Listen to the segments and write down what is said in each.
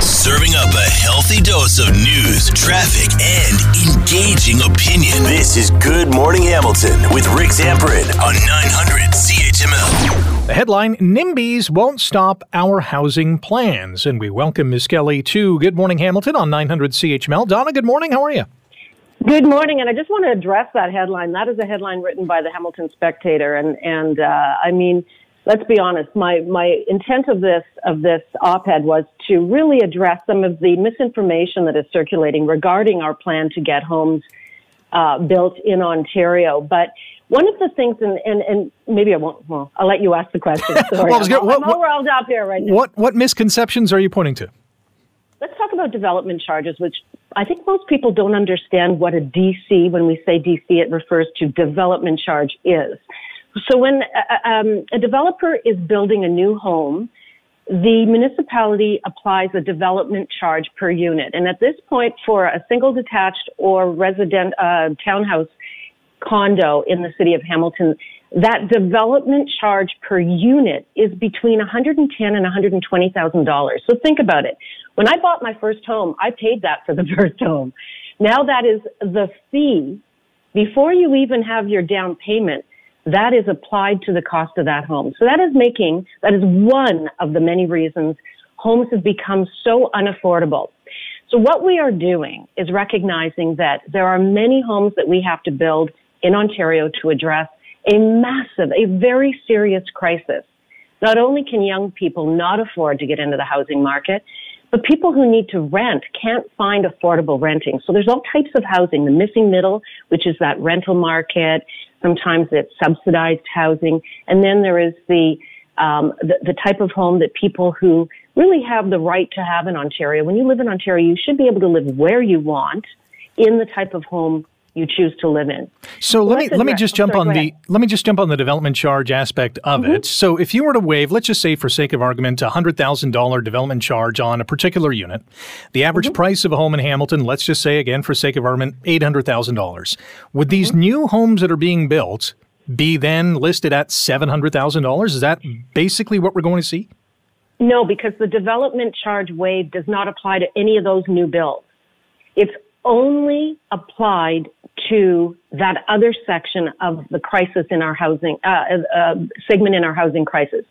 Serving up a healthy dose of news, traffic, and engaging opinion. This is Good Morning Hamilton with Rick Zamperin on 900 CHML. The headline, NIMBYs won't stop our housing plans. And we welcome Ms. Skelly to Good Morning Hamilton on 900 CHML. Donna, good morning. How are you? Good morning, and I just want to address that headline. That is a headline written by the Hamilton Spectator, and I mean, let's be honest. My intent of this op-ed was to really address some of the misinformation that is circulating regarding our plan to get homes built in Ontario. But one of the things, and maybe I won't. Well, I'll let you ask the question. Sorry, I'm all riled up here right now. What misconceptions are you pointing to? Let's talk about development charges, which I think most people don't understand what a DC, when we say DC, it refers to development charge is. So when a developer is building a new home, the municipality applies a development charge per unit. And at this point, for a single detached or resident townhouse condo in the city of Hamilton, that development charge per unit is between $110,000 and $120,000. So think about it. When I bought my first home, I paid that for the first home. Now that is the fee. Before you even have your down payment, that is applied to the cost of that home. So that is one of the many reasons homes have become so unaffordable. So what we are doing is recognizing that there are many homes that we have to build in Ontario to address a very serious crisis. Not only can young people not afford to get into the housing market, but people who need to rent can't find affordable renting. So there's all types of housing, the missing middle, which is that rental market. Sometimes it's subsidized housing. And then there is the type of home that people who really have the right to have in Ontario. When you live in Ontario, you should be able to live where you want in the type of home you choose to live in. So let me just jump on the development charge aspect of it. So if you were to waive, let's just say for sake of argument, a $100,000 development charge on a particular unit, the average price of a home in Hamilton, let's just say again for sake of argument, $800,000. Would these new homes that are being built be then listed at $700,000? Is that basically what we're going to see? No, because the development charge waive does not apply to any of those new builds. It's only applied to that other section of the crisis in our housing, segment in our housing crisis.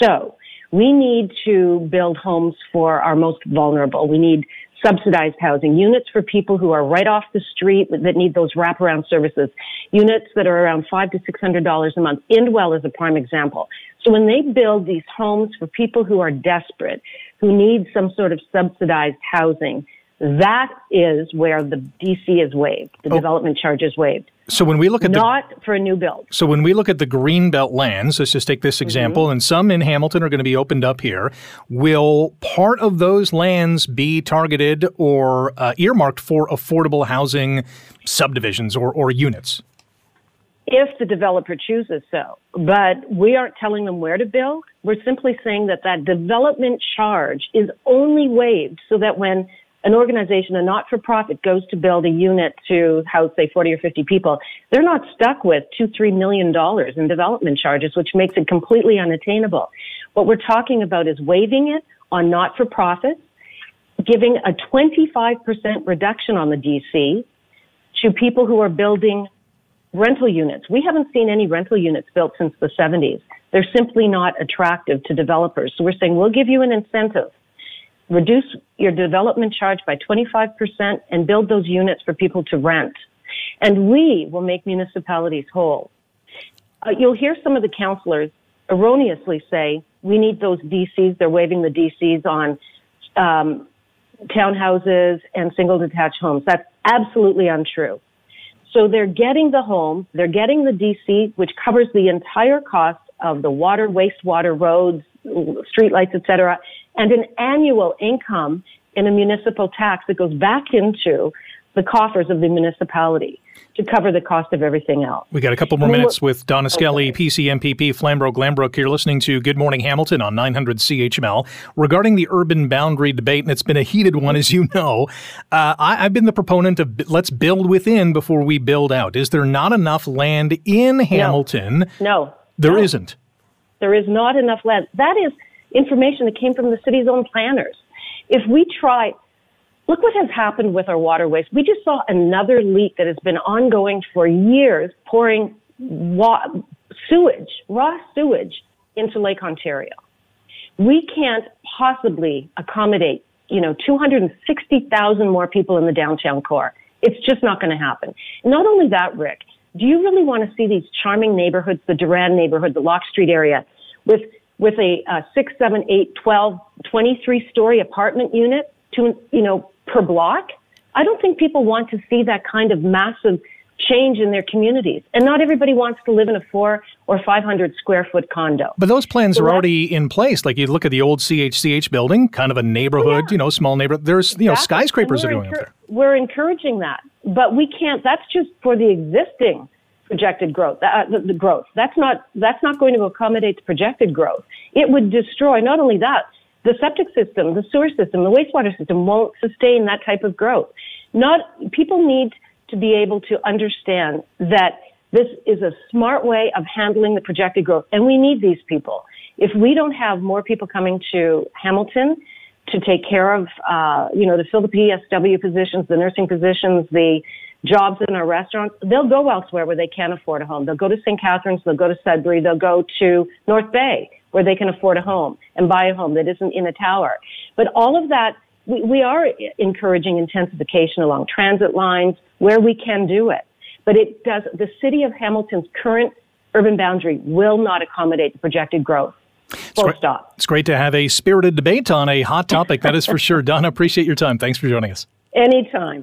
So we need to build homes for our most vulnerable. We need subsidized housing, units for people who are right off the street that need those wraparound services, units that are around $500 to $600 a month. Endwell is a prime example. So when they build these homes for people who are desperate, who need some sort of subsidized housing, that is where the DC is waived, the development charge is waived. So when we look at not for a new build. So when we look at the Greenbelt lands, let's just take this example, and some in Hamilton are going to be opened up here. Will part of those lands be targeted or earmarked for affordable housing subdivisions or units? If the developer chooses so. But we aren't telling them where to build. We're simply saying that development charge is only waived so that when an organization, a not-for-profit, goes to build a unit to house, say, 40 or 50 people, they're not stuck with $2, $3 million in development charges, which makes it completely unattainable. What we're talking about is waiving it on not-for-profits, giving a 25% reduction on the DC to people who are building rental units. We haven't seen any rental units built since the 70s. They're simply not attractive to developers. So we're saying we'll give you an incentive. Reduce your development charge by 25% and build those units for people to rent. And we will make municipalities whole. You'll hear some of the councillors erroneously say, we need those DCs. They're waiving the DCs on townhouses and single detached homes. That's absolutely untrue. So they're getting the home. They're getting the DC, which covers the entire cost of the water, wastewater, roads, streetlights, et cetera, and an annual income in a municipal tax that goes back into the coffers of the municipality to cover the cost of everything else. We got a couple more minutes with Donna Skelly, PC MPP, Flamborough, Glanbrook. You're listening to Good Morning Hamilton on 900 CHML. Regarding the urban boundary debate, and it's been a heated one, as you know, I've been the proponent of let's build within before we build out. Is there not enough land in Hamilton? No. There isn't. There is not enough land. That is information that came from the city's own planners. If we try, look what has happened with our waterways. We just saw another leak that has been ongoing for years, pouring sewage, raw sewage into Lake Ontario. We can't possibly accommodate, 260,000 more people in the downtown core. It's just not going to happen. Not only that, Rick, do you really want to see these charming neighborhoods, the Durand neighborhood, the Lock Street area, with a 6, 7, 8, 12, 23-story apartment unit per block? I don't think people want to see that kind of massive change in their communities. And not everybody wants to live in a 4 or 500 square foot condo. But those plans are already in place. Like you look at the old CHCH building, kind of a neighborhood, small neighborhood. There's, skyscrapers are going up there. We're encouraging that, but we can't. That's just for the existing projected growth. The growth. That's not going to accommodate the projected growth. It would destroy, not only that, the septic system, the sewer system, the wastewater system won't sustain that type of growth. People need to be able to understand that this is a smart way of handling the projected growth. And we need these people. If we don't have more people coming to Hamilton to take care of, to fill the PSW positions, the nursing positions, the jobs in our restaurants, they'll go elsewhere where they can't afford a home. They'll go to St. Catharines, they'll go to Sudbury, they'll go to North Bay where they can afford a home and buy a home that isn't in a tower. But all of that, we are encouraging intensification along transit lines where we can do it. But it does, the city of Hamilton's current urban boundary will not accommodate the projected growth. Full stop. It's great to have a spirited debate on a hot topic, that is for sure. Donna, appreciate your time. Thanks for joining us. Anytime.